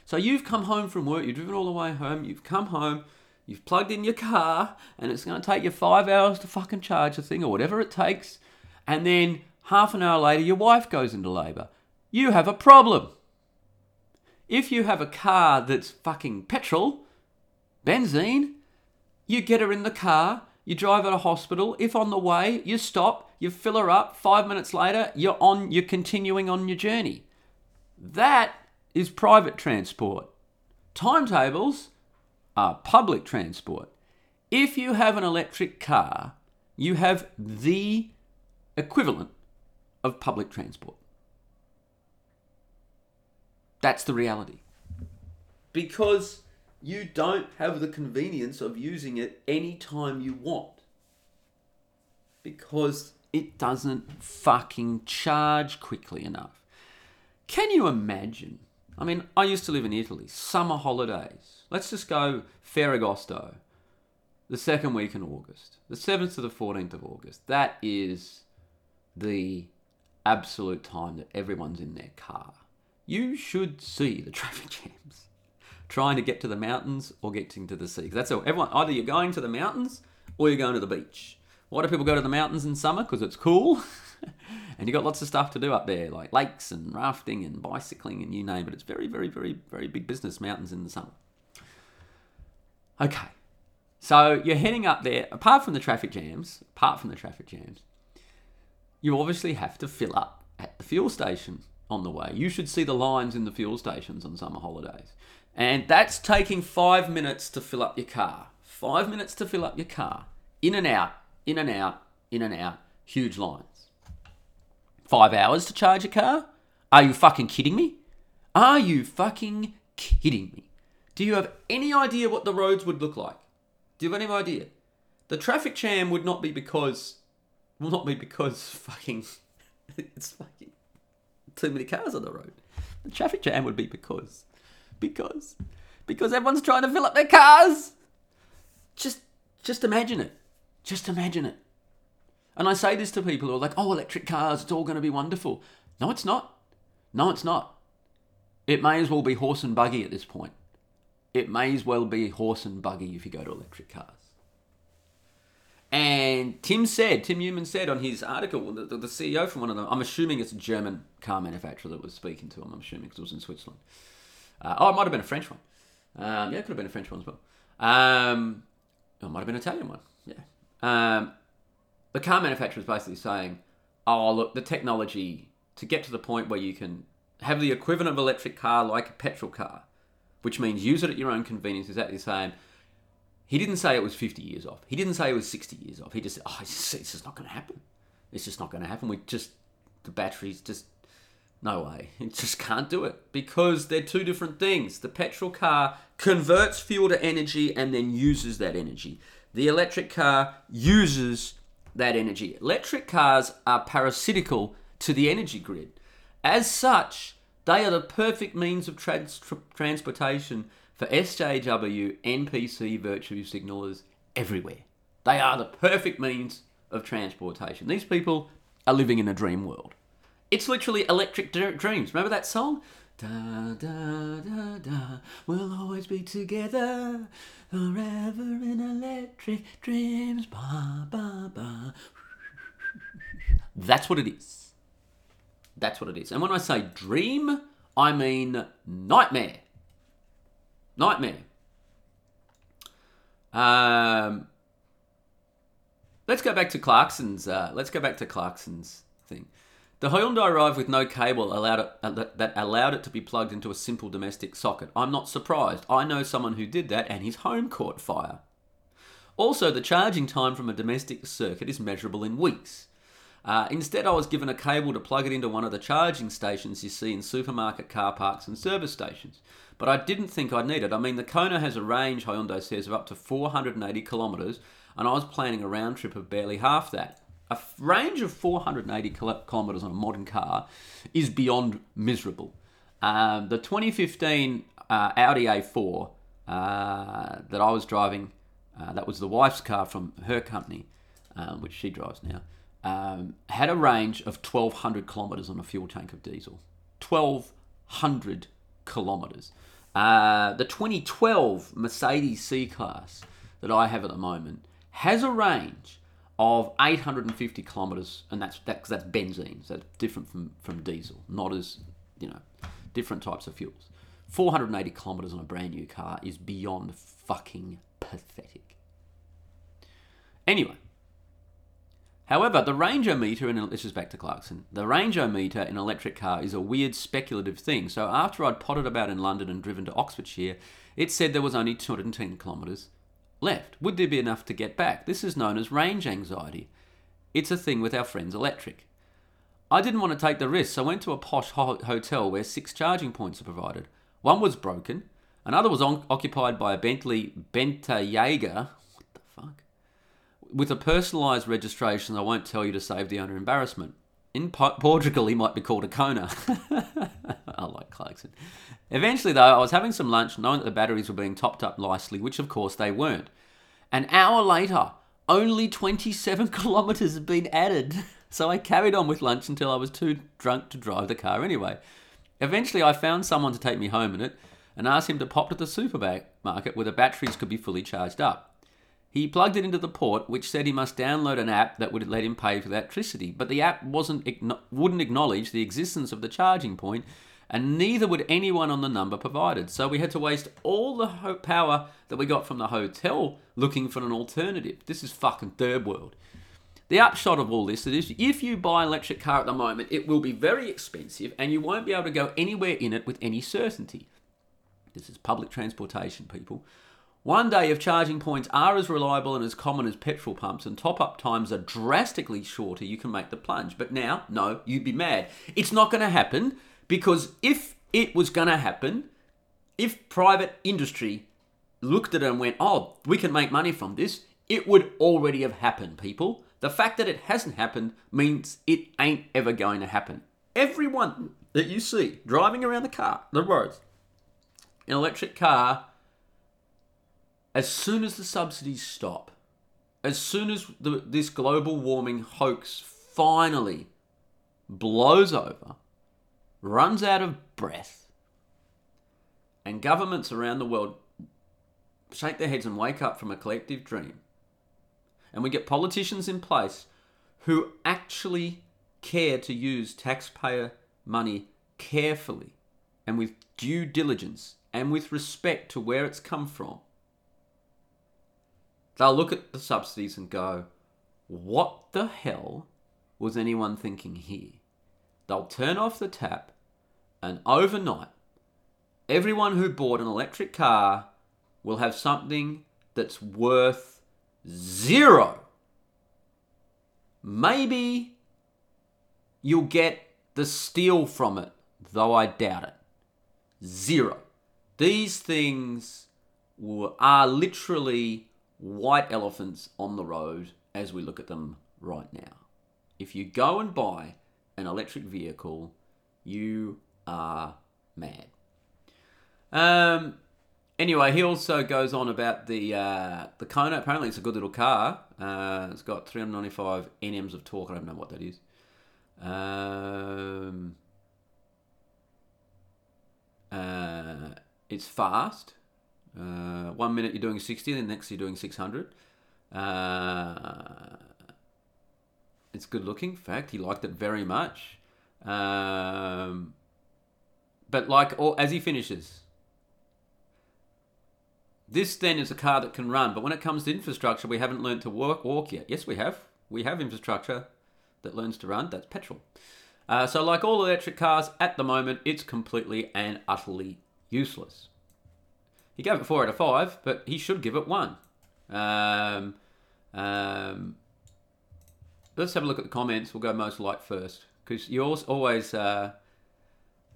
So you've come home from work, you've driven all the way home, you've come home, you've plugged in your car, and it's going to take you five hours to fucking charge the thing or whatever it takes, and then half an hour later your wife goes into labour. You have a problem. If you have a car that's fucking petrol, benzene, you get her in the car, you drive her to hospital, if on the way, you stop, you fill her up, five minutes later, you're on, you're continuing on your journey. That is private transport. Timetables are public transport. If you have an electric car, you have the equivalent of public transport. That's the reality. Because you don't have the convenience of using it any time you want. Because it doesn't fucking charge quickly enough. Can you imagine? I mean, I used to live in Italy. Summer holidays. Let's just go Ferragosto. The second week in August. The seventh to the fourteenth of August. That is the absolute time that everyone's in their car. You should see the traffic jams. Trying to get to the mountains or getting to the sea. That's all. Everyone, either you're going to the mountains or you're going to the beach. Why do people go to the mountains in summer? Because it's cool. And you've got lots of stuff to do up there, like lakes and rafting and bicycling and you name it. It's very, very, very, very big business, mountains in the summer. Okay. So you're heading up there. Apart from the traffic jams, apart from the traffic jams, you obviously have to fill up at the fuel station on the way. You should see the lines in the fuel stations on summer holidays. And that's taking five minutes to fill up your car. Five minutes to fill up your car. In and out, in and out, in and out. Huge lines. Five hours to charge a car? Are you fucking kidding me? Are you fucking kidding me? Do you have any idea what the roads would look like? Do you have any idea? The traffic jam would not be because... Will not be because fucking... It's fucking too many cars on the road. The traffic jam would be because... Because, because everyone's trying to fill up their cars. Just, just imagine it. Just imagine it. And I say this to people who are like, oh, electric cars, it's all going to be wonderful. No, it's not. No, it's not. It may as well be horse and buggy at this point. It may as well be horse and buggy if you go to electric cars. And Tim said, Tim Newman said on his article, the, the C E O from one of them, I'm assuming it's a German car manufacturer that was speaking to him, I'm assuming because it was in Switzerland. Uh, oh, it might have been a French one. Um, yeah, it could have been a French one as well. Um, it might have been an Italian one, yeah. Um, the car manufacturer is basically saying, oh, look, the technology to get to the point where you can have the equivalent of an electric car like a petrol car, which means use it at your own convenience, is exactly the same. He didn't say it was fifty years off. He didn't say it was sixty years off. He just said, oh, it's just not going to happen. It's just not going to happen. We just, the batteries just, no way. It just can't do it because they're two different things. The petrol car converts fuel to energy and then uses that energy. The electric car uses that energy. Electric cars are parasitical to the energy grid. As such, they are the perfect means of trans- tra- transportation for S J W, N P C virtue signalers everywhere. They are the perfect means of transportation. These people are living in a dream world. It's literally electric d- dreams. Remember that song? Da, da, da, da, we'll always be together forever in electric dreams. Ba, ba, ba. That's what it is. That's what it is. And when I say dream, I mean nightmare. Nightmare. Um, let's go back to Clarkson's. Uh, let's go back to Clarkson's thing. The Hyundai arrived with no cable allowed it, uh, that allowed it to be plugged into a simple domestic socket. I'm not surprised. I know someone who did that, and his home caught fire. Also, the charging time from a domestic circuit is measurable in weeks. Uh, instead, I was given a cable to plug it into one of the charging stations you see in supermarket car parks and service stations. But I didn't think I'd need it. I mean, the Kona has a range, Hyundai says, of up to four hundred eighty kilometres, and I was planning a round trip of barely half that. A range of four hundred eighty kilometres on a modern car is beyond miserable. Um, the twenty fifteen uh, Audi A four uh, that I was driving, uh, that was the wife's car from her company, uh, which she drives now, um, had a range of twelve hundred kilometres on a fuel tank of diesel. twelve hundred kilometres. Uh, the twenty twelve Mercedes C-Class that I have at the moment has a range of eight hundred fifty kilometres, and that's that, 'cause that's benzene, so it's different from, from diesel, not as, you know, different types of fuels. four hundred eighty kilometres on a brand new car is beyond fucking pathetic. Anyway, however, the range-o-meter, and this is back to Clarkson, the range-o-meter in an electric car is a weird speculative thing, so after I'd potted about in London and driven to Oxfordshire, it said there was only two hundred ten kilometres left. Would there be enough to get back? This is known as range anxiety. It's a thing with our friends electric. I didn't want to take the risk, so I went to a posh ho- hotel where six charging points are provided. One was broken, another was on- occupied by a Bentley Bentayga, what the fuck, with a personalised registration I won't tell you to save the owner embarrassment. In po- Portugal, he might be called a Kona. I like Clarkson. Eventually, though, I was having some lunch, knowing that the batteries were being topped up nicely, which, of course, they weren't. An hour later, only twenty-seven kilometres had been added, so I carried on with lunch until I was too drunk to drive the car anyway. Eventually, I found someone to take me home in it and asked him to pop to the supermarket where the batteries could be fully charged up. He plugged it into the port, which said he must download an app that would let him pay for electricity, but the app wasn't wouldn't acknowledge the existence of the charging point, and neither would anyone on the number provided. So we had to waste all the ho- power that we got from the hotel looking for an alternative. This is fucking third world. The upshot of all this is if you buy an electric car at the moment, it will be very expensive and you won't be able to go anywhere in it with any certainty. This is public transportation, people. One day, if charging points are as reliable and as common as petrol pumps and top-up times are drastically shorter, you can make the plunge. But now, no, you'd be mad. It's not going to happen because if it was going to happen, if private industry looked at it and went, oh, we can make money from this, it would already have happened, people. The fact that it hasn't happened means it ain't ever going to happen. Everyone that you see driving around the car, the roads, an electric car, as soon as the subsidies stop, as soon as the, this global warming hoax finally blows over, runs out of breath, and governments around the world shake their heads and wake up from a collective dream, and we get politicians in place who actually care to use taxpayer money carefully and with due diligence and with respect to where it's come from, They'll look at the subsidies and go, what the hell was anyone thinking here? They'll turn off the tap, and overnight, everyone who bought an electric car will have something that's worth zero. Maybe you'll get the steel from it, though I doubt it. Zero. These things were, are literally white elephants on the road as we look at them right now. If you go and buy an electric vehicle, you are mad. Um, anyway, he also goes on about the uh, the Kona. Apparently it's a good little car. Uh, it's got three hundred ninety-five nms of torque. I don't know what that is. Um, uh, it's fast. Uh, one minute you're doing sixty, the next you're doing six hundred. Uh, it's good looking. In fact, he liked it very much. Um, but like all, as he finishes, this then is a car that can run, but when it comes to infrastructure, we haven't learned to work, walk yet. Yes, we have. We have infrastructure that learns to run. That's petrol. Uh, so like all electric cars, at the moment, it's completely and utterly useless. He gave it four out of five, but he should give it one. Um, um, let's have a look at the comments. We'll go most like first, because you always... Uh,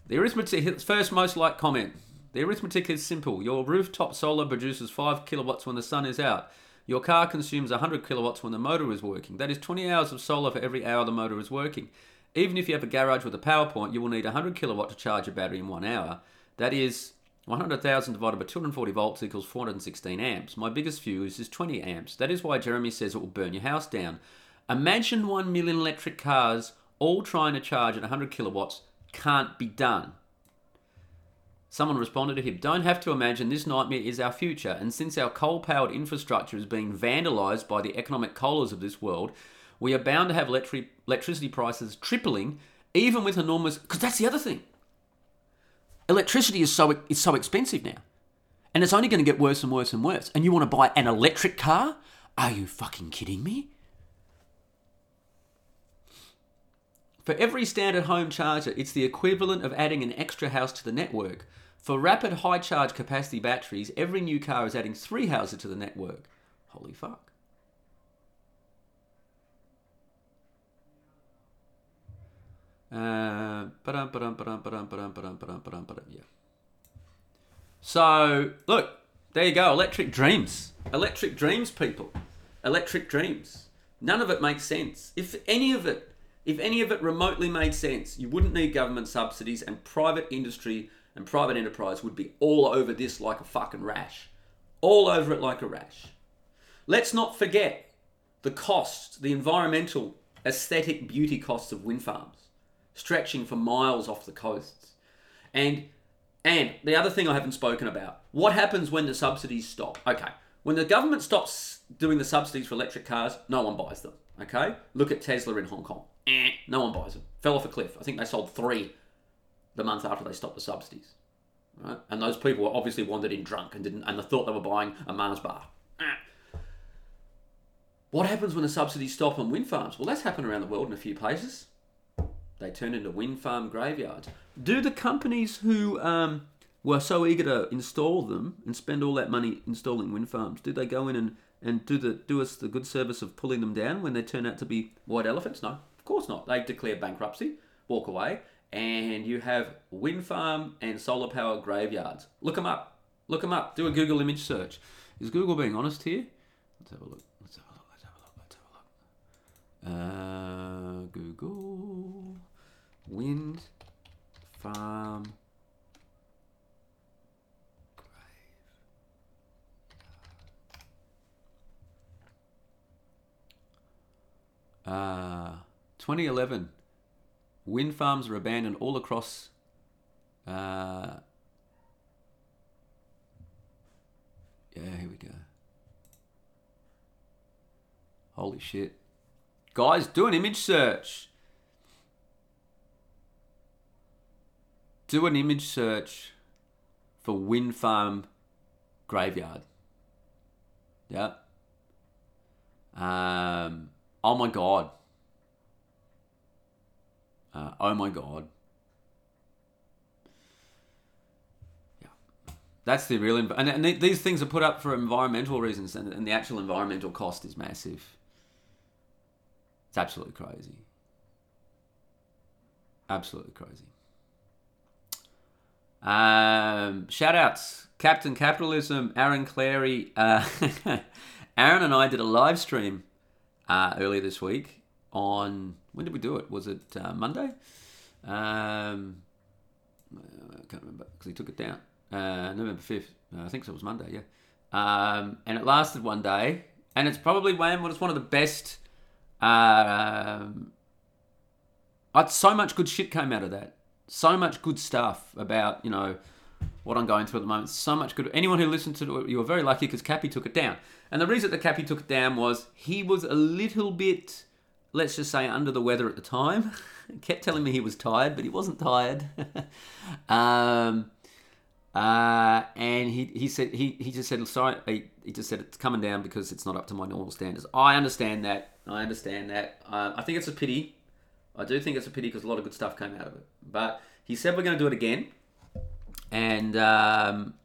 the arithmetic... First most like comment. The arithmetic is simple. Your rooftop solar produces five kilowatts when the sun is out. Your car consumes one hundred kilowatts when the motor is working. That is twenty hours of solar for every hour the motor is working. Even if you have a garage with a power point, you will need one hundred kilowatt to charge a battery in one hour. That is one hundred thousand divided by two hundred forty volts equals four hundred sixteen amps. My biggest fuse is twenty amps. That is why Jeremy says it will burn your house down. Imagine one million electric cars all trying to charge at one hundred kilowatts. Can't be done. Someone responded to him, don't have to imagine, this nightmare is our future, and since our coal-powered infrastructure is being vandalised by the economic collars of this world, we are bound to have electric electricity prices tripling, even with enormous... Because that's the other thing. Electricity is so is so expensive now, and it's only going to get worse and worse and worse, and you want to buy an electric car? Are you fucking kidding me? For every standard home charger, it's the equivalent of adding an extra house to the network. For rapid high charge capacity batteries, every new car is adding three houses to the network. Holy fuck. Uh, yeah. So, look, there you go. Electric dreams. Electric dreams, people. Electric dreams. None of it makes sense. If any of it If any of it remotely made sense, you wouldn't need government subsidies, and private industry and private enterprise would be all over this like a fucking rash. All over it like a rash. Let's not forget the costs, the environmental, aesthetic beauty costs of wind farms, stretching for miles off the coasts. And and the other thing I haven't spoken about, what happens when the subsidies stop? Okay, when the government stops doing the subsidies for electric cars, no one buys them, okay? Look at Tesla in Hong Kong. No one buys them. Fell off a cliff. I think they sold three the month after they stopped the subsidies. Right? And those people obviously wandered in drunk and didn't, and they thought they were buying a Mars bar. What happens when the subsidies stop on wind farms? Well, that's happened around the world in a few places. They turn into wind farm graveyards. Do the companies who um, were so eager to install them and spend all that money installing wind farms, do they go in and, and do the do us the good service of pulling them down when they turn out to be white elephants? No. Of course not. They declare bankruptcy, walk away, and you have wind farm and solar power graveyards. Look them up. Look them up. Do a Google image search. Is Google being honest here? Let's have a look. Let's have a look. Let's have a look. Let's have a look. Uh, Google wind farm grave. Uh, twenty eleven, wind farms are abandoned all across uh, yeah, here we go. Holy shit, guys, do an image search do an image search for wind farm graveyard. Yeah, Um, oh my God. Uh, oh my God. That's the real... Inv- and, and these things are put up for environmental reasons, and, and the actual environmental cost is massive. It's absolutely crazy. Absolutely crazy. Um, shout-outs. Captain Capitalism, Aaron Clary. Uh, Aaron and I did a live stream uh, earlier this week on... When did we do it? Was it uh, Monday? Um, I can't remember, because he took it down. Uh, November fifth, uh, I think so, it was Monday, yeah. Um, and it lasted one day, and it's probably, Wayne, well, it's one of the best, uh, um, so much good shit came out of that. So much good stuff about, you know, what I'm going through at the moment. So much good. Anyone who listened to it, you were very lucky, because Cappy took it down. And the reason that Cappy took it down was he was a little bit, let's just say, under the weather at the time. Kept telling me he was tired, but he wasn't tired. um... Uh, and he, he said, he, he just said, sorry, he, he just said, it's coming down because it's not up to my normal standards. I understand that. I understand that. Uh, I think it's a pity. I do think it's a pity because a lot of good stuff came out of it, but he said, we're going to do it again. And, um,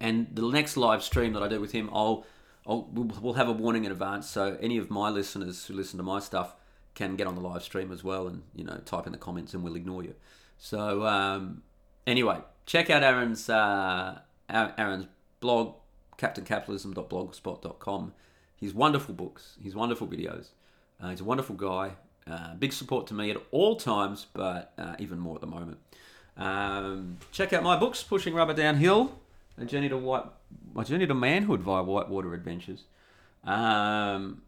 and the next live stream that I do with him, I'll, I'll, we'll have a warning in advance. So any of my listeners who listen to my stuff can get on the live stream as well. And, you know, type in the comments and we'll ignore you. So, um, anyway, check out Aaron's uh, Aaron's blog, Captain Capitalism dot blogspot dot com. His wonderful books, his wonderful videos. Uh, he's a wonderful guy. Uh, big support to me at all times, but uh, even more at the moment. Um, check out my books, Pushing Rubber Downhill, A Journey to White, My Journey to Manhood via Whitewater Adventures. Um,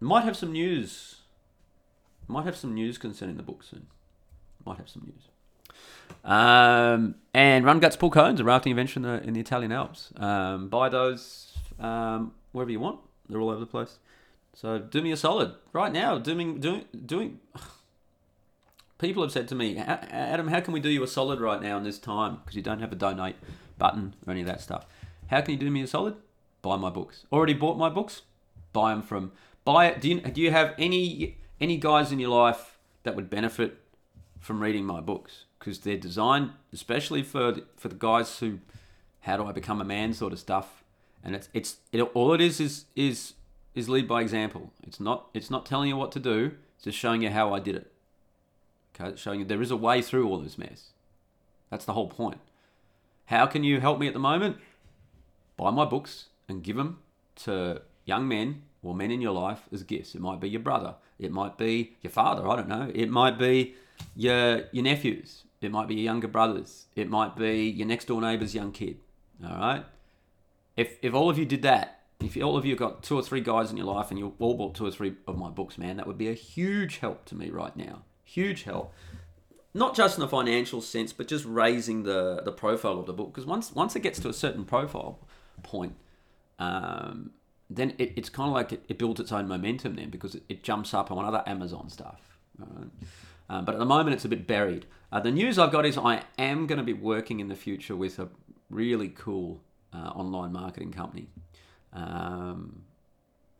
might have some news. Might have some news concerning the book soon. Might have some news. Um, and Run Guts Pull Cones, a rafting adventure in the, in the Italian Alps. Um, buy those um, wherever you want. They're all over the place. So do me a solid right now. Doing, doing, doing. People have said to me, Adam, how can we do you a solid right now in this time? Because you don't have a donate button or any of that stuff. How can you do me a solid? Buy my books. Already bought my books? Buy them from. Buy it. Do you, do you have any any guys in your life that would benefit from reading my books? Because they're designed especially for for the guys who, how do I become a man sort of stuff, and it's it's it, all it is is is is lead by example. It's not it's not telling you what to do. It's just showing you how I did it. Okay, it's showing you there is a way through all this mess. That's the whole point. How can you help me at the moment? Buy my books and give them to young men or men in your life as gifts. It might be your brother. It might be your father. I don't know. It might be your your nephews. It might be your younger brothers. It might be your next door neighbor's young kid. All right. If if all of you did that, if all of you got two or three guys in your life and you all bought two or three of my books, man, that would be a huge help to me right now. Huge help. Not just in the financial sense, but just raising the the profile of the book. Because once once it gets to a certain profile point, um, then it, it's kind of like it, it builds its own momentum then, because it, it jumps up on other Amazon stuff. All right. Um, but at the moment, it's a bit buried. Uh, the news I've got is I am going to be working in the future with a really cool uh, online marketing company. Um,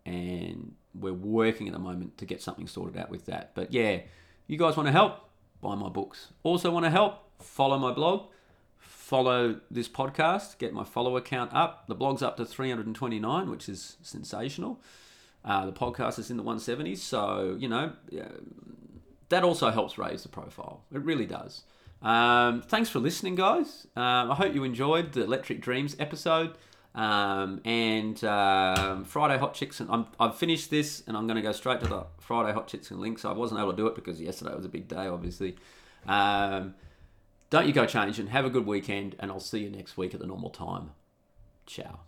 and we're working at the moment to get something sorted out with that. But yeah, you guys want to help? Buy my books. Also want to help? Follow my blog. Follow this podcast. Get my follower count up. The blog's up to three hundred twenty-nine, which is sensational. Uh, the podcast is in the one seventies. So, you know... Uh, That also helps raise the profile. It really does. Um, thanks for listening, guys. Um, I hope you enjoyed the Electric Dreams episode. Um, and um, Friday Hot Chicks. And I'm, I've finished this, and I'm going to go straight to the Friday Hot Chicks and links. I wasn't able to do it because yesterday was a big day, obviously. Um, don't you go changing. Have a good weekend, and I'll see you next week at the normal time. Ciao.